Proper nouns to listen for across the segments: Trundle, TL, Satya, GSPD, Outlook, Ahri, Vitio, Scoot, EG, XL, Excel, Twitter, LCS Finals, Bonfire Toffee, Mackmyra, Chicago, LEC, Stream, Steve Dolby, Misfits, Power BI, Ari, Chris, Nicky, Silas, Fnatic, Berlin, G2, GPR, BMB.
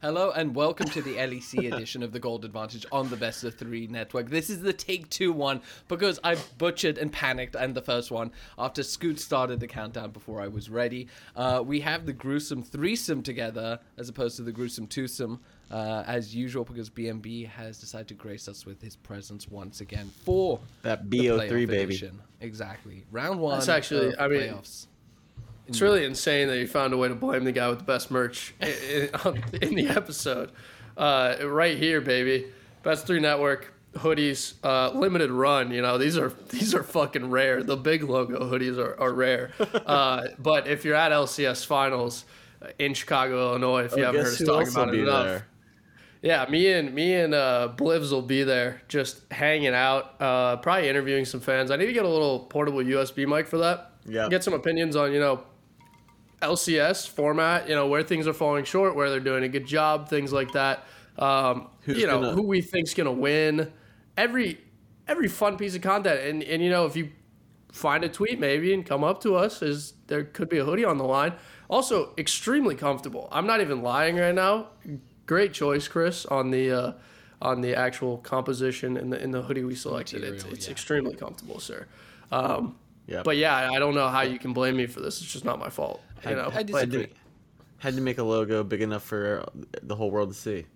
Hello and welcome to the LEC edition of the Gold Advantage on the Best of Three Network. This is the take 2-1 because I butchered and panicked and the first one after Scoot started the countdown before I was ready. We have the gruesome threesome together as opposed to the gruesome twosome as usual because BMB has decided to grace us with his presence once again for that BO3 baby. Edition. Exactly. Round one. That's actually, I mean, playoffs. It's really insane that you found a way to blame the guy with the best merch in the episode. Right here, baby. Best 3 Network hoodies, limited run. You know, these are fucking rare. The big logo hoodies are rare. But if you're at LCS Finals in Chicago, Illinois, if you haven't heard us talking about it enough. There? Yeah, me and Blivs will be there just hanging out, probably interviewing some fans. I need to get a little portable USB mic for that. Yeah. Get some opinions on, you know, LCS format, you know, where things are falling short, where they're doing a good job, things like that. Who we think's gonna win. Every fun piece of content, and you know, if you find a tweet maybe and come up to us, is there could be a hoodie on the line. Also, extremely comfortable. I'm not even lying right now. Great choice, Chris, on the actual composition and in the hoodie we selected. It's extremely comfortable, sir. Yep. But yeah, I don't know how you can blame me for this. It's just not my fault. You know? I disagree. Had to make a logo big enough for the whole world to see.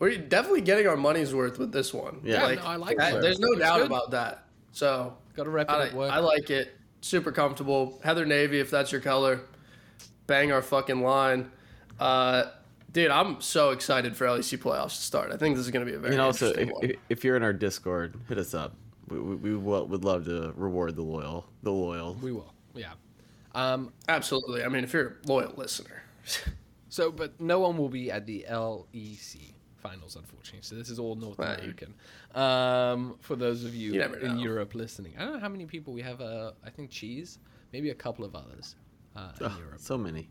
We're definitely getting our money's worth with this one. Yeah, like, no, I like that. There's no doubt about that. So got to wrap it up. I like it. Super comfortable. Heather Navy, if that's your color, bang our fucking line. Dude, I'm so excited for LEC playoffs to start. I think this is going to be a very interesting one. If you're in our Discord, hit us up. We would love to reward the loyal. We will, yeah. Absolutely. I mean, if you're a loyal listener. So, but no one will be at the LEC Finals, unfortunately. So this is all North American. For those of you in Europe listening. I don't know how many people we have. I think Cheese, maybe a couple of others in Europe. So many.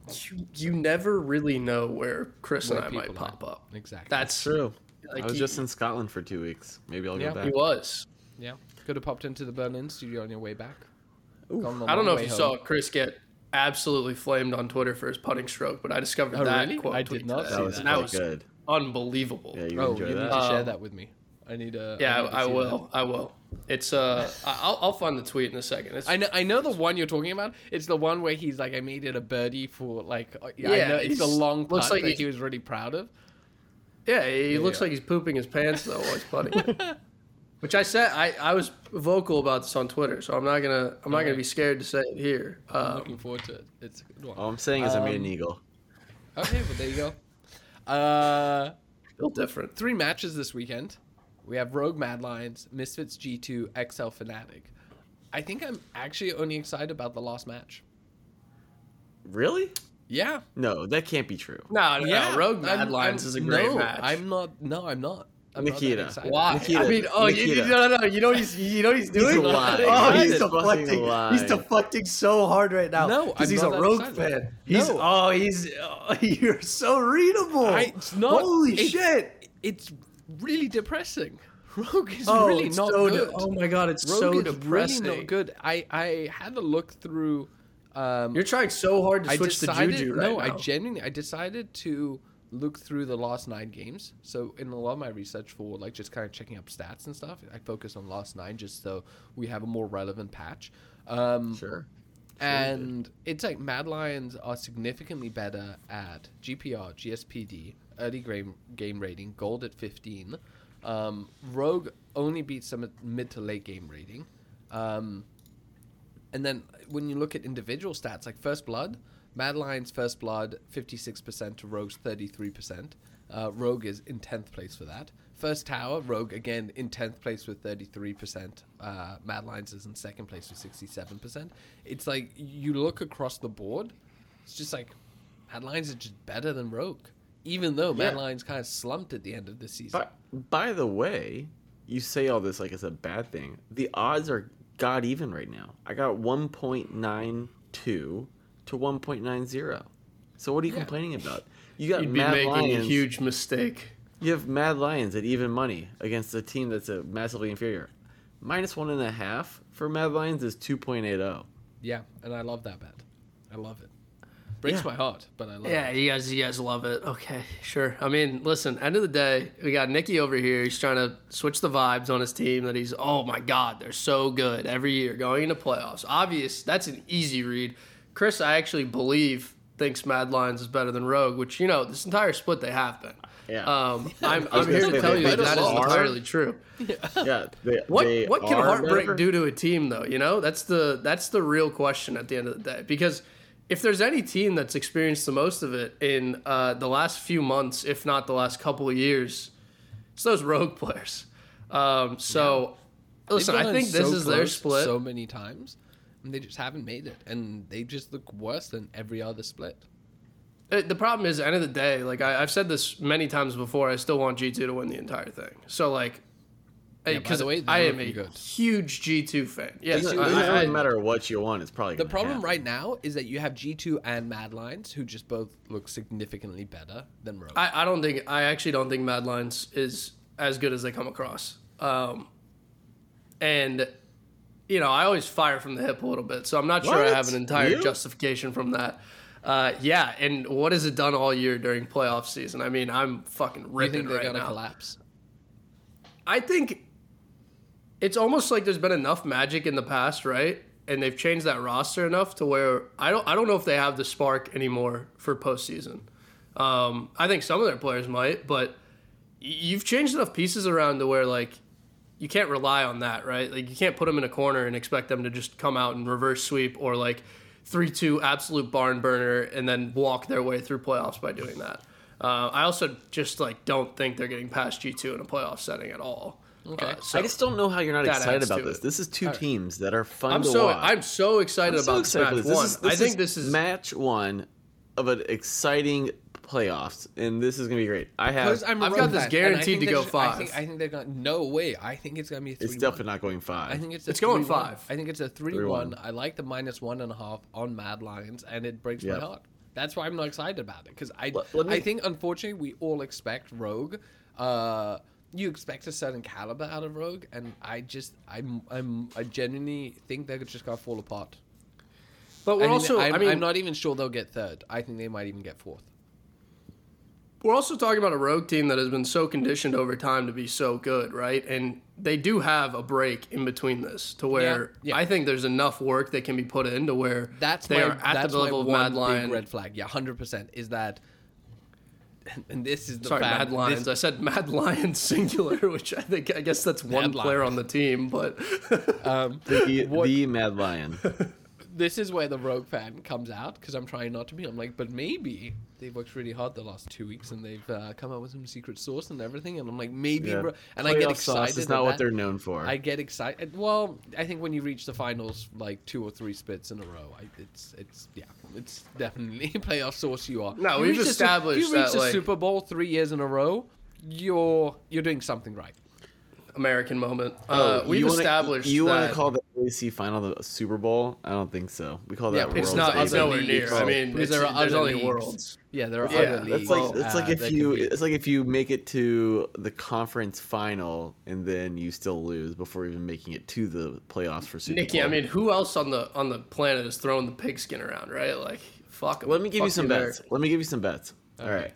You never really know where Chris and I might pop up. Exactly. That's true. Like, I was just in Scotland for 2 weeks. Maybe I'll go back. He was. Yeah, could have popped into the Berlin studio on your way back. I don't know if you saw Chris get absolutely flamed on Twitter for his putting stroke, but I discovered that. Really? Quote I did not see that. That was good. Unbelievable. Yeah, you need to share that with me. I need to. Yeah, I will. It's I'll find the tweet in a second. I know the one you're talking about. It's the one where he's like, I made it a birdie for like. Yeah, I know it's a long putt looks like that he was really proud of. Yeah, he looks like he's pooping his pants though while he's putting. Which I said I was vocal about this on Twitter, so I'm not gonna be scared to say it here. I'm looking forward to it. It's a good one. All I'm saying is I made an eagle. Okay, well there you go. Still different. 3 matches this weekend. We have Rogue, Mad Lions, Misfits, G2, XL, Fnatic. I think I'm actually only excited about the last match. Really? Yeah. No, that can't be true. No. Rogue, Mad Lions is a great match. I'm not. Nikita. Why? Nikita. I mean, you know what he's doing? He's lying. He's deflecting so hard right now. No, because he's a Rogue fan. You're so readable. Holy shit. It's really depressing. Rogue is really not good. Oh my God, it's Rogue so depressing. Really not good. I had to look through. You're trying so hard to switch the juju right now. No, I decided to look through the last 9 games. So in a lot of my research for like just kind of checking up stats and stuff, I focus on last 9 just so we have a more relevant patch. Sure. And it's like Mad Lions are significantly better at GPR, GSPD, early game rating, gold at 15. Rogue only beats them at mid to late game rating. And then when you look at individual stats like First Blood, Mad Lions first blood 56% to Rogue's 33%. Rogue is in 10th place for that. First tower, Rogue again in 10th place with 33%. Mad Lions is in 2nd place with 67%. It's like you look across the board, it's just like Mad Lions are just better than Rogue, even though Mad Lions kind of slumped at the end of the season. By the way, you say all this like it's a bad thing. The odds are god even right now. I got 1.92 to 1.90. So what are you complaining about? You got Mad Lions, a huge mistake. You have Mad Lions at even money against a team that's a massively inferior. -1.5 for Mad Lions is 2.80. Yeah, and I love that bet. I love it. Breaks my heart, but I love it. Yeah, you guys love it. Okay, sure. I mean, listen, end of the day, we got Nicky over here. He's trying to switch the vibes on his team that he's, oh, my God, they're so good every year going into playoffs. Obvious, that's an easy read. Chris, I actually believe, thinks Mad Lions is better than Rogue, which, you know, this entire split they have been. Yeah. I'm here to tell you that is entirely true. Yeah. What can heartbreak do to a team, though? You know, that's the real question at the end of the day. Because if there's any team that's experienced the most of it in the last few months, if not the last couple of years, it's those Rogue players. Listen, I think this is their split so many times, and they just haven't made it, and they just look worse than every other split. The problem is, at the end of the day, like I've said this many times before, I still want G2 to win the entire thing. So, like, because I am a huge G2 fan. Yeah, G2, no matter what you want, it's probably the problem happen. Right now is that you have G2 and Mad Lions, who just both look significantly better than Rogue. I actually don't think Mad Lions is as good as they come across. And you know, I always fire from the hip a little bit, so I'm not sure I have an entire justification from that. Yeah, and what has it done all year during playoff season? I mean, I'm fucking ripping right now. You think they're going to collapse? I think it's almost like there's been enough magic in the past, right? And they've changed that roster enough to where I don't know if they have the spark anymore for postseason. I think some of their players might, but you've changed enough pieces around to where, like, you can't rely on that, right? Like, you can't put them in a corner and expect them to just come out and reverse sweep or, like, 3-2 absolute barn burner and then walk their way through playoffs by doing that. I also just don't think they're getting past G2 in a playoff setting at all. Okay. So I just don't know how you're not excited about this. This is two teams that are fun to watch. I'm so excited about this match one. I think this is match one of an exciting playoffs, and this is going to be great. I've got this guaranteed to go 5. I think they're going to... No way. I think it's going to be a 3-1. It's definitely not going 5. I think it's going 5. I think it's a 3-1. I like the -1.5 on Mad Lions, and it breaks my heart. That's why I'm not excited about it, because I think, unfortunately, we all expect Rogue. You expect a certain caliber out of Rogue, and I genuinely think they're just going to fall apart. But we're I'm not even sure they'll get third. I think they might even get fourth. We're also talking about a Rogue team that has been so conditioned over time to be so good, right? And they do have a break in between this to where I think there's enough work that can be put in to where that's the level of Mad Lions. Big red flag. Yeah, 100% is that. And this is the Mad Lions. I said Mad Lions singular, which I guess that's one player on the team, but the Mad Lion. This is where the Rogue fan comes out, because I'm trying not to be. I'm like, but maybe they've worked really hard the last 2 weeks, and they've come up with some secret sauce and everything. And I'm like, maybe, and playoff I get excited. Sauce is not what they're known for. I get excited. Well, I think when you reach the finals, like 2 or 3 spits in a row, it's definitely playoff sauce. You are. No, we've established that. You reach the Super Bowl 3 years in a row, you're doing something right. American moment. Established. You want to call the LEC final the Super Bowl? I don't think so. We call that. It's nowhere near. I mean, there's only worlds. Yeah, there are other leagues. It's like if you make it to the conference final and then you still lose before even making it to the playoffs for Super Bowl. Nicky, I mean, who else on the planet is throwing the pigskin around, right? Like, fuck. Let me give you some bets. All right,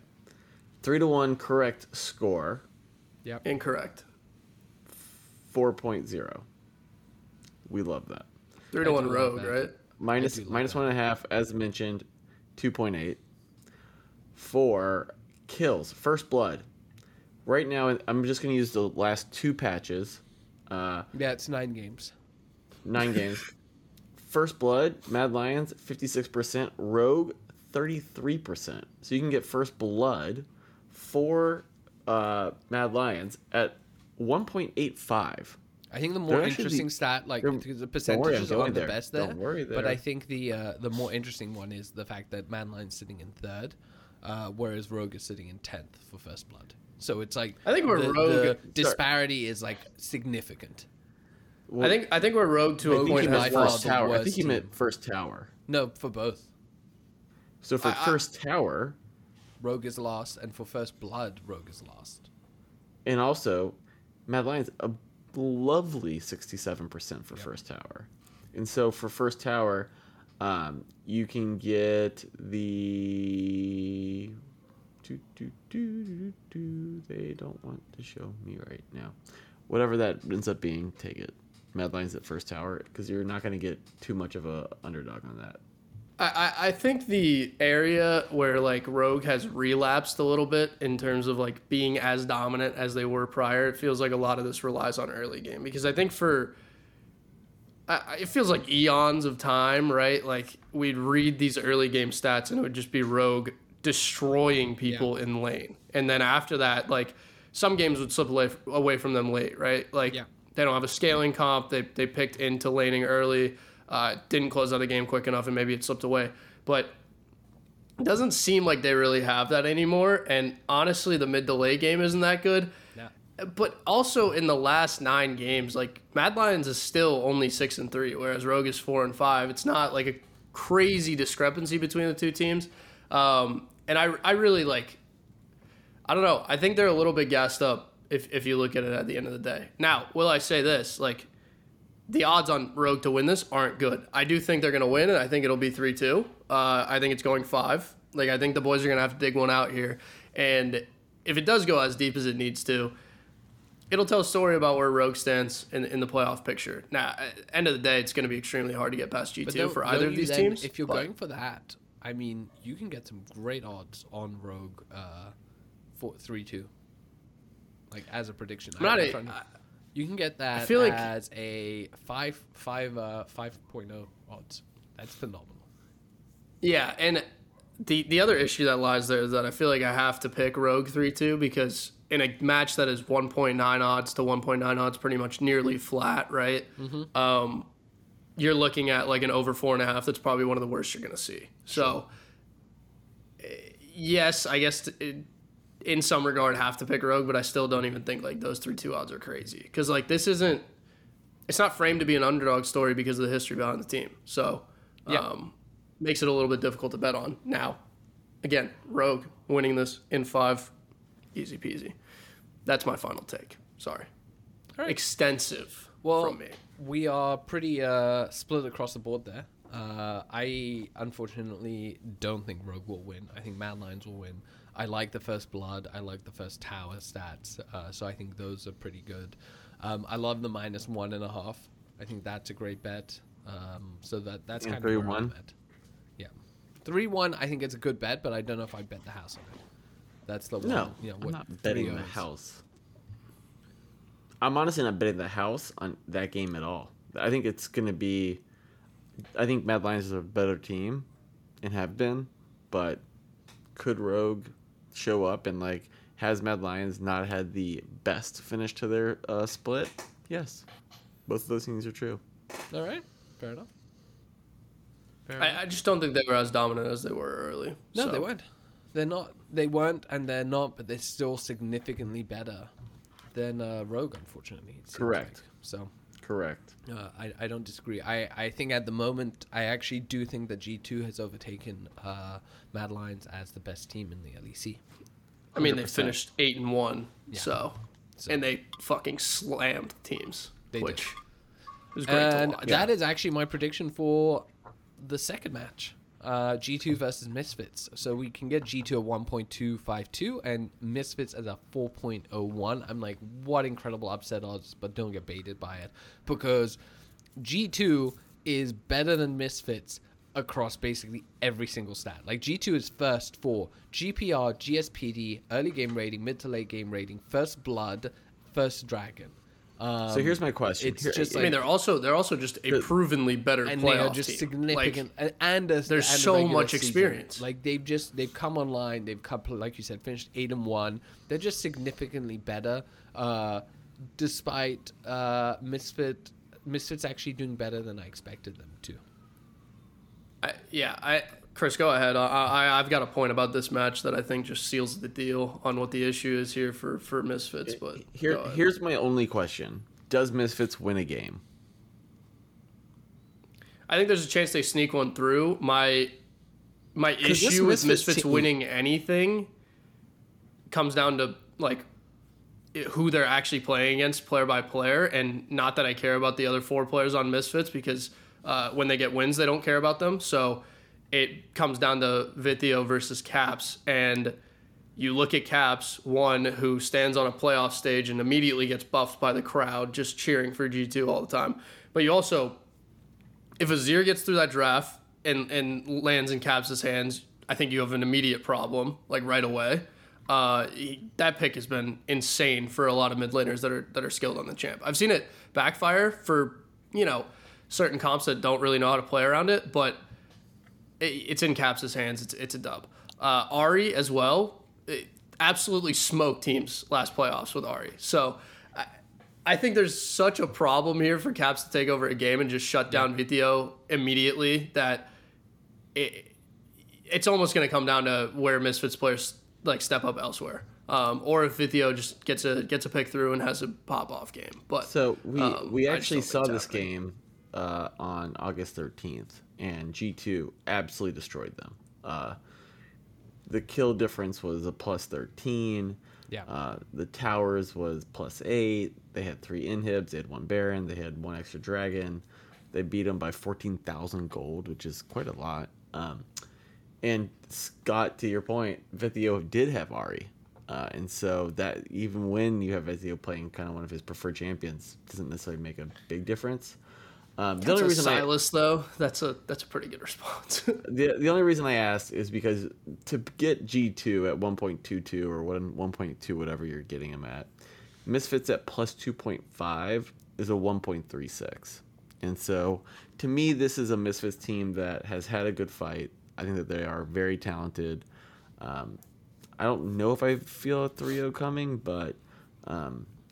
3-1 correct score. Yep. Incorrect. 4.0. We love that. 3-1 Rogue, right? Minus 1.5, as mentioned, 2.8. 4 kills, first blood. Right now, I'm just going to use the last 2 patches. It's 9 games. 9 games. First blood, Mad Lions, 56%. Rogue, 33%. So you can get first blood for Mad Lions at 1.85. I think the more interesting stat, like the percentages aren't the best there. Don't worry there. But I think the more interesting one is the fact that Mad Lion's sitting in 3rd, whereas Rogue is sitting in 10th for first blood. So it's like I think the disparity is like significant. Well, I think we're Rogue to a point has first tower. I think you meant first tower. No, for both. So for first tower, Rogue is lost, and for first blood, Rogue is lost. And also, Mad Lions a lovely 67% for first tower, and so for first tower, You can get the... They don't want to show me right now. Whatever that ends up being, take it. Mad Lions at first tower, because you're not going to get too much of a underdog on that. I think the area where like Rogue has relapsed a little bit in terms of like being as dominant as they were prior, it feels like a lot of this relies on early game, because I think for it feels like eons of time, right? Like we'd read these early game stats and it would just be Rogue destroying people in lane, and then after that, like some games would slip away from them late, right? Like they don't have a scaling comp, they picked into laning early. Didn't close out the game quick enough, and maybe it slipped away. But it doesn't seem like they really have that anymore. And honestly, the mid-to-late game isn't that good. No. But also in the last 9 games, like Mad Lions is still only 6-3, whereas Rogue is 4-5. It's not like a crazy discrepancy between the two teams. And I really like, I don't know. I think they're a little bit gassed up if you look at it at the end of the day. Now, will I say this? Like, the odds on Rogue to win this aren't good. I do think they're going to win, and I think it'll be 3-2. I think it's going 5. Like, I think the boys are going to have to dig one out here. And if it does go as deep as it needs to, it'll tell a story about where Rogue stands in the playoff picture. Now, at the end of the day, it's going to be extremely hard to get past G2 for either of these teams. If you're going for that, I mean, you can get some great odds on Rogue 3-2. Like, as a prediction. You can get that as a 5.0 odds. That's phenomenal. Yeah, and the other issue that lies there is that I feel like I have to pick Rogue 3-2, because in a match that is 1.9 odds to 1.9 odds, pretty much nearly flat, right? Mm-hmm. You're looking at like an over 4.5. That's probably one of the worst you're going to see. So, yes, I guess... in some regard, have to pick Rogue, but I still don't even think like those 3-2 odds are crazy, because like this isn't, it's not framed to be an underdog story because of the history behind the team. So, makes it a little bit difficult to bet on. Now, again, Rogue winning this in 5, easy peasy. That's my final take. Sorry, all right. Extensive. Well, from me, we are pretty split across the board there. I unfortunately don't think Rogue will win. I think Mad Lions will win. I like the first blood. I like the first tower stats. So I think those are pretty good. I love the -1.5. I think that's a great bet. So that's kind of 3-1. Bet. Yeah, 3-1. I think it's a good bet, but I don't know if I bet the house on it. That's the one. No, you know, I'm not betting the house. I'm honestly not betting the house on that game at all. I think it's gonna be. I think Mad Lions is a better team, and have been, but could Rogue show up and like, has Mad Lions not had the best finish to their split? Yes, both of those things are true. All right, fair enough. I just don't think they were as dominant as they were early. No, so. They weren't. They're not. They weren't, and they're not. But they're still significantly better than Rogue, unfortunately. Correct. Like. So. Correct. I don't disagree. I think at the moment, I actually do think that G2 has overtaken Mad Lions as the best team in the LEC. 100%. I mean, they finished 8-1, so and they fucking slammed teams. They which did. Was great and to watch. That is actually my prediction for the second match, G2 versus Misfits. So we can get G2 at 1.252 and Misfits as a 4.01. I'm like, what incredible upset odds, but don't get baited by it, because G2 is better than Misfits across basically every single stat. Like, G2 is first for GPR, GSPD, early game rating, mid to late game rating, first blood, first dragon. So here's my question. It's just like, I mean, they're also just a provenly better and playoff they are just team. Significant, like, and there's so much experience. Season. Like, they've come online. They've come, like you said, finished 8-1. They're just significantly better, despite Misfits actually doing better than I expected them to. Chris, go ahead. I've got a point about this match that I think just seals the deal on what the issue is here for Misfits. But here's my only question: does Misfits win a game? I think there's a chance they sneak one through. My issue with Misfits winning anything comes down to like who they're actually playing against, player by player, and not that I care about the other 4 players on Misfits, because When they get wins, they don't care about them. So it comes down to Vitio versus Caps. And you look at Caps, one who stands on a playoff stage and immediately gets buffed by the crowd, just cheering for G2 all the time. But you also, if Azir gets through that draft and lands in Caps' hands, I think you have an immediate problem, like right away. That pick has been insane for a lot of mid laners that are skilled on the champ. I've seen it backfire for, you know, certain comps that don't really know how to play around it, but it's in Caps' hands. It's a dub. Ari as well, absolutely smoked teams last playoffs with Ari. So I think there's such a problem here for Caps to take over a game and just shut down Vitio immediately that it's almost going to come down to where Misfits players like step up elsewhere, or if Vitio just gets a pick through and has a pop off game. But so we actually saw this game on August 13th, and G2 absolutely destroyed them. The kill difference was a plus 13. Yeah. The towers was plus 8. They had 3 inhibs. They had 1 Baron. They had 1 extra dragon. They beat them by 14,000 gold, which is quite a lot. And Scott, to your point, Vitio did have Ahri. And so that even when you have Vitio playing kind of one of his preferred champions, doesn't necessarily make a big difference. The only reason Silas, though, that's a pretty good response. The only reason I asked is because to get G2 at 1.22 or 1.2, whatever you're getting them at, Misfits at plus 2.5 is a 1.36. And so to me, this is a Misfits team that has had a good fight. I think that they are very talented. I don't know if I feel a 3-0 coming, but a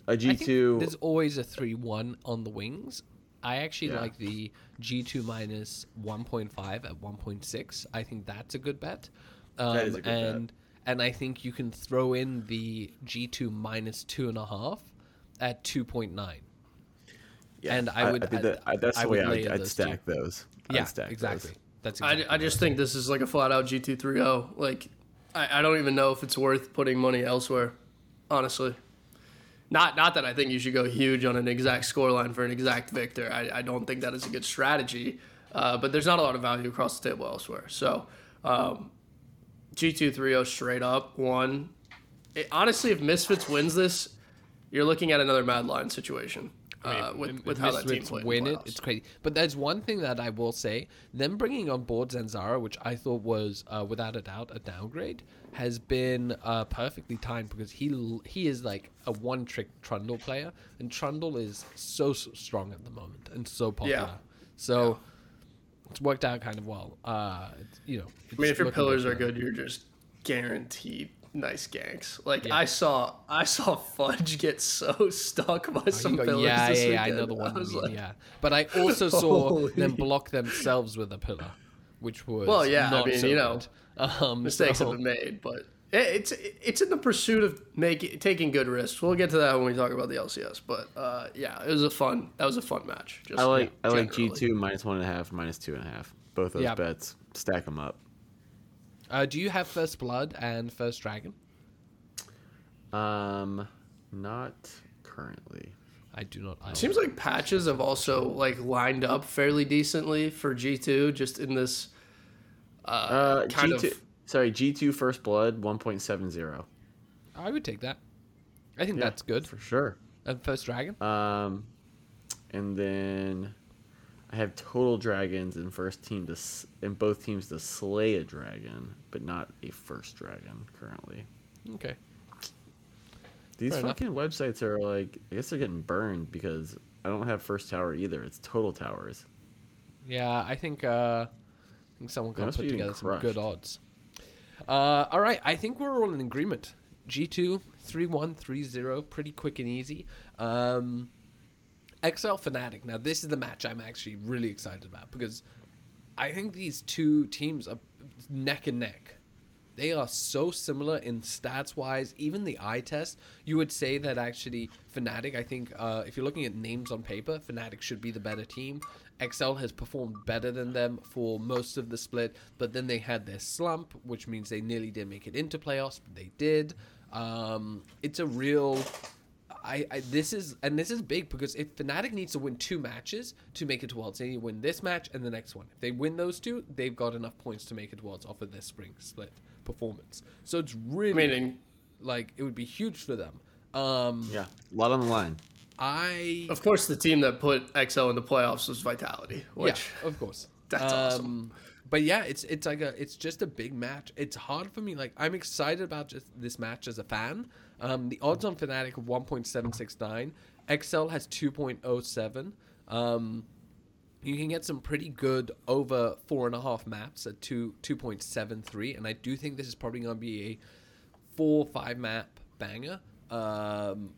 G2... There's always a 3-1 on the wings. I actually like the G2 minus 1.5 at 1.6. I think that's a good bet. That is a good bet. And I think you can throw in the G2 minus 2.5 at 2.9. Yeah, and I would... That's the way I'd stack those. Yeah, exactly. That's exactly I just think this is like a flat-out G2 3-0. Like, I don't even know if it's worth putting money elsewhere, honestly. Not that I think you should go huge on an exact scoreline for an exact victor. I don't think that is a good strategy, but there's not a lot of value across the table elsewhere. So G2 3-0 straight up won. Honestly, if Misfits wins this, you're looking at another Mad Lions situation. With how that team played win it, it's crazy. But there's one thing that I will say: them bringing on board Zanzara, which I thought was without a doubt a downgrade, has been perfectly timed because he is like a one-trick Trundle player, and Trundle is so strong at the moment and so popular. Yeah. So it's worked out kind of well. I mean, if your pillars are good, you're just guaranteed nice ganks. Like I saw Fudge get so stuck by some pillars. Yeah, I know the one. Yeah, but I also saw them block themselves with a pillar, which was mistakes have been made, but it's in the pursuit of taking good risks. We'll get to that when we talk about the LCS, but it was a fun match. Just, I like G2 minus 1.5, minus 2.5. Both those bets, stack them up. Do you have First Blood and First Dragon? Not currently. I do not. It seems like patches have also lined up fairly decently for G2, just in this kind G2, of. Sorry, G2 First Blood 1.70. I would take that. I think that's good for sure. And First Dragon. And then I have total dragons and both teams to slay a dragon, but not a first dragon currently. Okay. These websites are I guess they're getting burned because I don't have first tower either. It's total towers. Yeah, I think someone can put together some good odds. All right, I think we're all in agreement. G2 3-1 3-0, pretty quick and easy. XL Fnatic. Now, this is the match I'm actually really excited about because I think these two teams are neck and neck. They are so similar in stats-wise. Even the eye test, you would say that actually Fnatic, I think, if you're looking at names on paper, Fnatic should be the better team. XL has performed better than them for most of the split, but then they had their slump, which means they nearly didn't make it into playoffs, but they did. It's a real... This is big, because if Fnatic needs to win two matches to make it to Worlds, they need to win this match and the next one. If they win those two, they've got enough points to make it to Worlds off of this spring split performance. So it's really, like, it would be huge for them. Yeah, a lot on the line. Of course, the team that put XL in the playoffs was Vitality. Which, yeah, of course. That's awesome. But yeah, it's just a big match. It's hard for me. Like, I'm excited about just this match as a fan. The odds on Fnatic of 1.769. XL has 2.07. You can get some pretty good over 4.5 maps at 2.73, and I do think this is probably going to be a 4-5 map banger. I'm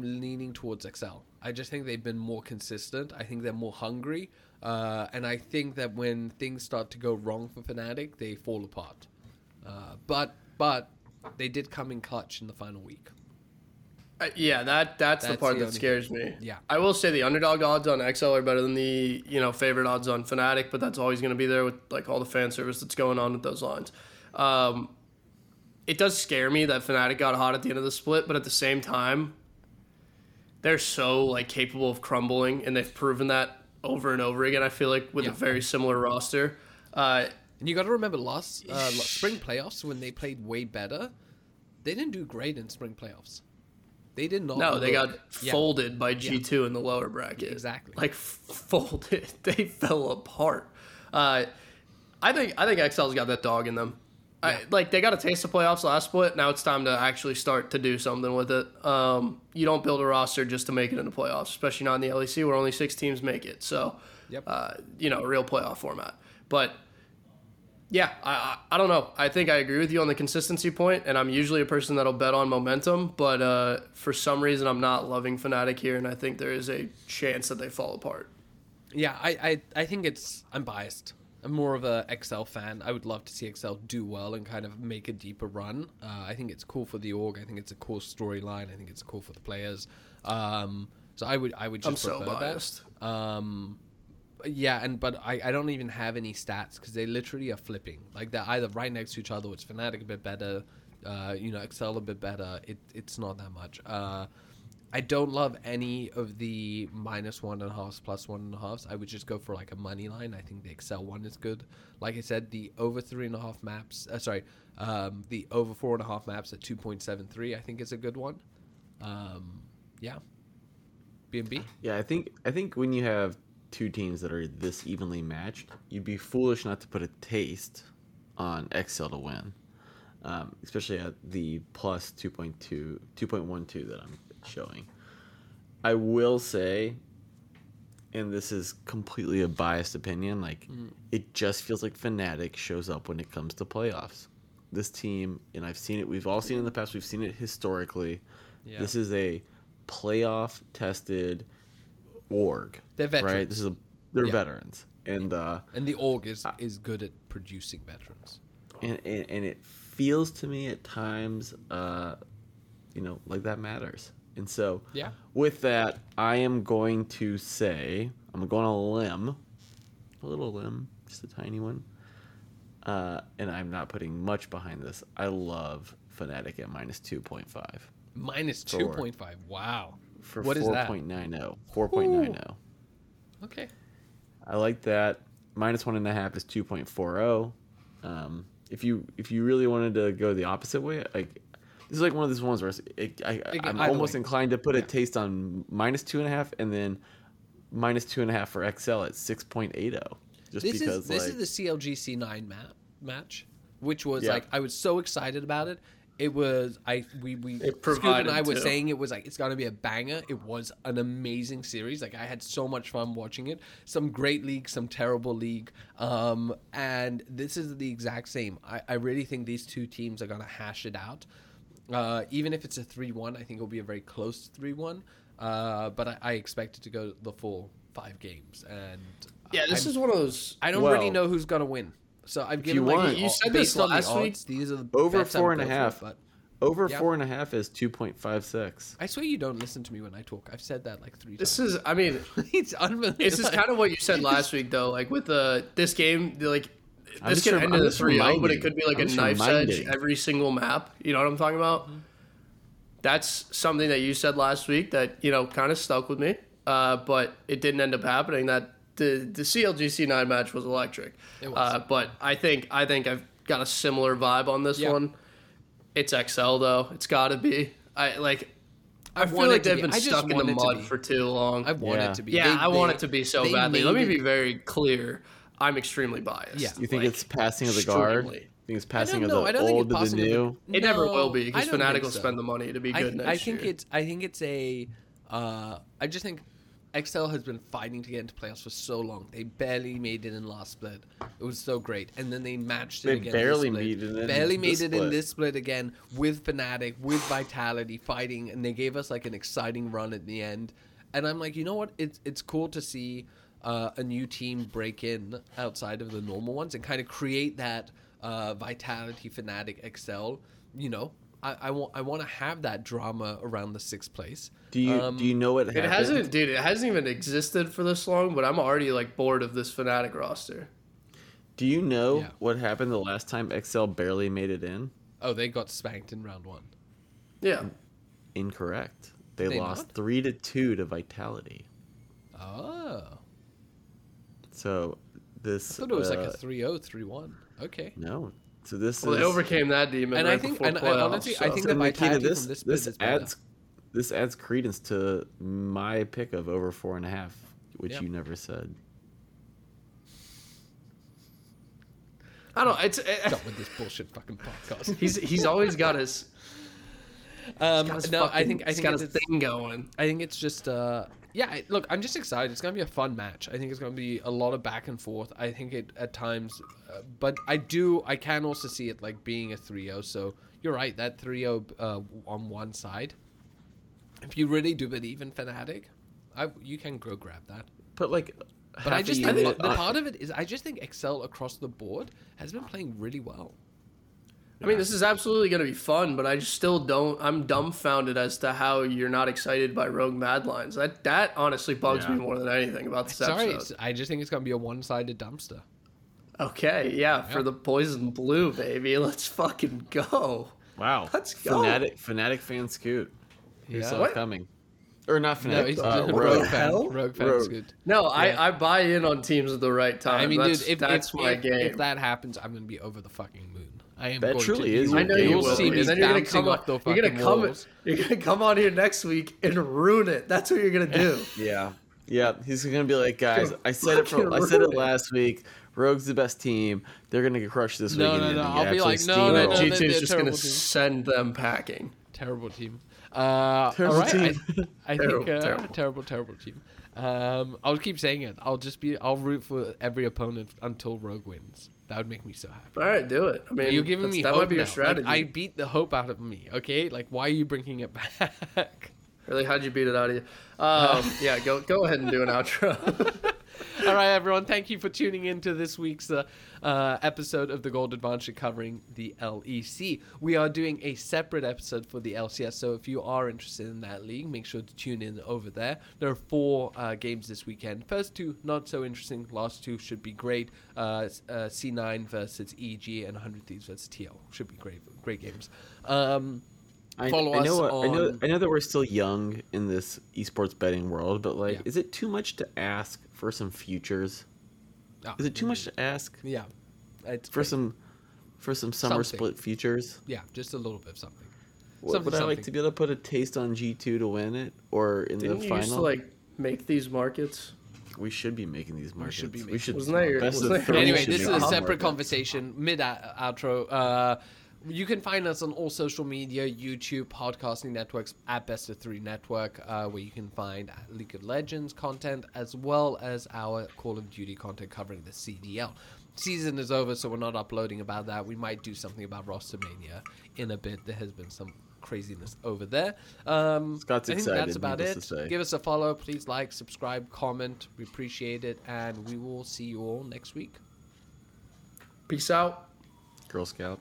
leaning towards XL. I just think they've been more consistent. I think they're more hungry. And I think that when things start to go wrong for Fnatic, they fall apart. But they did come in clutch in the final week. Yeah, that's the part that scares me. Yeah, I will say the underdog odds on XL are better than the favorite odds on Fnatic, but that's always going to be there with all the fan service that's going on with those lines. It does scare me that Fnatic got hot at the end of the split, but at the same time, they're so capable of crumbling, and they've proven that over and over again. I feel like with a very similar roster. And you got to remember last spring playoffs, when they played way better, they didn't do great in spring playoffs. They did not. No, they got folded by G2 in the lower bracket. Exactly. Folded. They fell apart. I think XL's got that dog in them. Yeah. They got a taste of playoffs last split. Now it's time to actually start to do something with it. You don't build a roster just to make it in the playoffs, especially not in the LEC where only 6 teams make it. So, real playoff format. But yeah, I don't know. I think I agree with you on the consistency point, and I'm usually a person that'll bet on momentum, but for some reason I'm not loving Fnatic here, and I think there is a chance that they fall apart. Yeah, I think I'm biased. I'm more of a XL fan. I would love to see XL do well and kind of make a deeper run. I think it's cool for the org. I think it's a cool storyline. I think it's cool for the players. So I would just prefer that. I'm so biased. Yeah, but I don't even have any stats because they literally are flipping. They're either right next to each other, which Fnatic a bit better, XL a bit better. It's not that much. I don't love any of the -1.5s, +1.5s. I would just go for a money line. I think the XL one is good. Like I said, the over 3.5 maps. The over 4.5 maps at 2.73. I think is a good one. Yeah. BMB. Yeah, I think when you have two teams that are this evenly matched, you'd be foolish not to put a taste on XL to win, especially at the plus 2.2, 2.12 that I'm showing. I will say, and this is completely a biased opinion, it just feels like Fnatic shows up when it comes to playoffs. This team, and I've seen it, we've all seen it in the past, we've seen it historically. Yeah. This is a playoff-tested org. They're veterans. Right? They're veterans. And the org is good at producing veterans. And it feels to me at times, that matters. And so with that, I am going to say, I'm going on a little limb, just a tiny one. And I'm not putting much behind this. I love Fnatic at -2.5. -2.5, wow. For what 4.90. 4.90. Okay. I like that. -1.5 is 2.40. If you really wanted to go the opposite way, this is one of those ones where I'm almost inclined to put a taste on -2.5 and then -2.5 for XL at 6.80. This is the CLGC 9 match, which was I was so excited about it. It was Scoot and I were saying it was it's gonna be a banger. It was an amazing series. I had so much fun watching it. Some great league, some terrible league. And this is the exact same. I really think these two teams are gonna hash it out. Even if it's a 3-1, I think it'll be a very close 3-1. But I expect it to go the full 5 games. And yeah, this is one of those. I don't really know who's gonna win. So I've given you said this last week. These are the over 4.5. Over 4.5 is 2.56. I swear you don't listen to me when I talk. I've said that 3 times. This is, it's unbelievable. This is kind of what you said last week, though. With this game, this could end in a 3-0, but it could be a knife's edge every single map. You know what I'm talking about? that's something that you said last week that, you know, kind of stuck with me, but it didn't end up happening. That the CLGC9 match was electric. It was. But I think I've got a similar vibe on this one. It's XL though. It's got to be. I feel like they've been stuck in the mud for too long. I want it to be. Yeah, I want it to be so badly. Let me be very clear. I'm extremely biased. Yeah. You think it's passing of the guard? I think it's passing of the old to the new? It never will be, because Fnatic will spend the money to be good next year. I just think XL has been fighting to get into playoffs for so long. They barely made it in last split. It was so great. And then they matched it again. They barely made it in this split. Barely made it in this split again with Fnatic, with Vitality fighting. And they gave us like an exciting run at the end. And I'm like, you know what? It's cool to see a new team break in outside of the normal ones and kind of create that Vitality, Fnatic, XL, you know. I want to have that drama around the sixth place. Do you know what happened? It hasn't even existed for this long, but I'm already like bored of this Fnatic roster. Do you know what happened the last time XL barely made it in? Oh, they got spanked in round one. Yeah. Incorrect. They lost 3-2 to Vitality. Oh. So this... I thought it was like a 3-0, 3-1. Okay. No. So this they overcame that demon, and I think that Vitality from this adds credence to my pick of over 4.5, which you never said. I don't. Stop with this bullshit fucking podcast. He's always got his. I think it's thing going. I think it's just look, I'm just excited. It's gonna be a fun match. I think it's gonna be a lot of back and forth. I think it at times, but I can also see it like being a 3-0. So you're right, that 3-0 on one side. If you really do believe in Fnatic, you can go grab that. But like, but I think the part of it is I just think XL across the board has been playing really well. I mean, this is absolutely going to be fun, but I just still don't... I'm dumbfounded as to how you're not excited by Rogue Mad Lions. That honestly bugs me more than anything about this episode. Sorry, I just think it's going to be a one-sided dumpster. Okay, for the poison blue, baby. Let's fucking go. Wow. Let's go. Fnatic fan Scoot. He saw it coming. Or not Fnatic. No, Rogue fan Scoot. No, I buy in on teams at the right time. I mean, dude, that's my game. If that happens, I'm going to be over the fucking moon. I am going to. I know you will see me. And then you're gonna come on here next week and ruin it. That's what you're gonna do. Yeah. He's gonna be like, guys, I said it last week. Rogue's the best team. They're gonna get crushed this weekend. No. I'll be like, no. G2 is just gonna send them packing. Terrible team. Terrible team. I think terrible team. I'll keep saying it. I'll root for every opponent until Rogue wins. That would make me so happy. All right, do it. I mean, you're giving me hope. That might be your strategy. Like, I beat the hope out of me. Okay, like why are you bringing it back? Really, how'd you beat it out of you? Go ahead and do an outro. All right, everyone. Thank you for tuning in to this week's episode of The Gold Advantage covering the LEC. We are doing a separate episode for the LCS, so if you are interested in that league, make sure to tune in over there. There are 4 games this weekend. First 2, not so interesting. Last 2 should be great. C9 versus EG and 100 Thieves versus TL. Should be great games. I know that we're still young in this esports betting world, but is it too much to ask for some futures? Is it too much to ask? Yeah, for some summer split futures. Yeah, just a little bit of something. Would I like to be able to put a taste on G2 to win it or in the final? Didn't you used to make these markets? We should be making these markets. Anyway, this is a separate conversation mid-outro. You can find us on all social media, YouTube, podcasting networks, at Best of Three Network, where you can find League of Legends content, as well as our Call of Duty content covering the CDL. Season is over, so we're not uploading about that. We might do something about Rostermania in a bit. There has been some craziness over there. Scott's excited. I think that's about it. Give us a follow. Please like, subscribe, comment. We appreciate it, and we will see you all next week. Peace out. Girl Scout.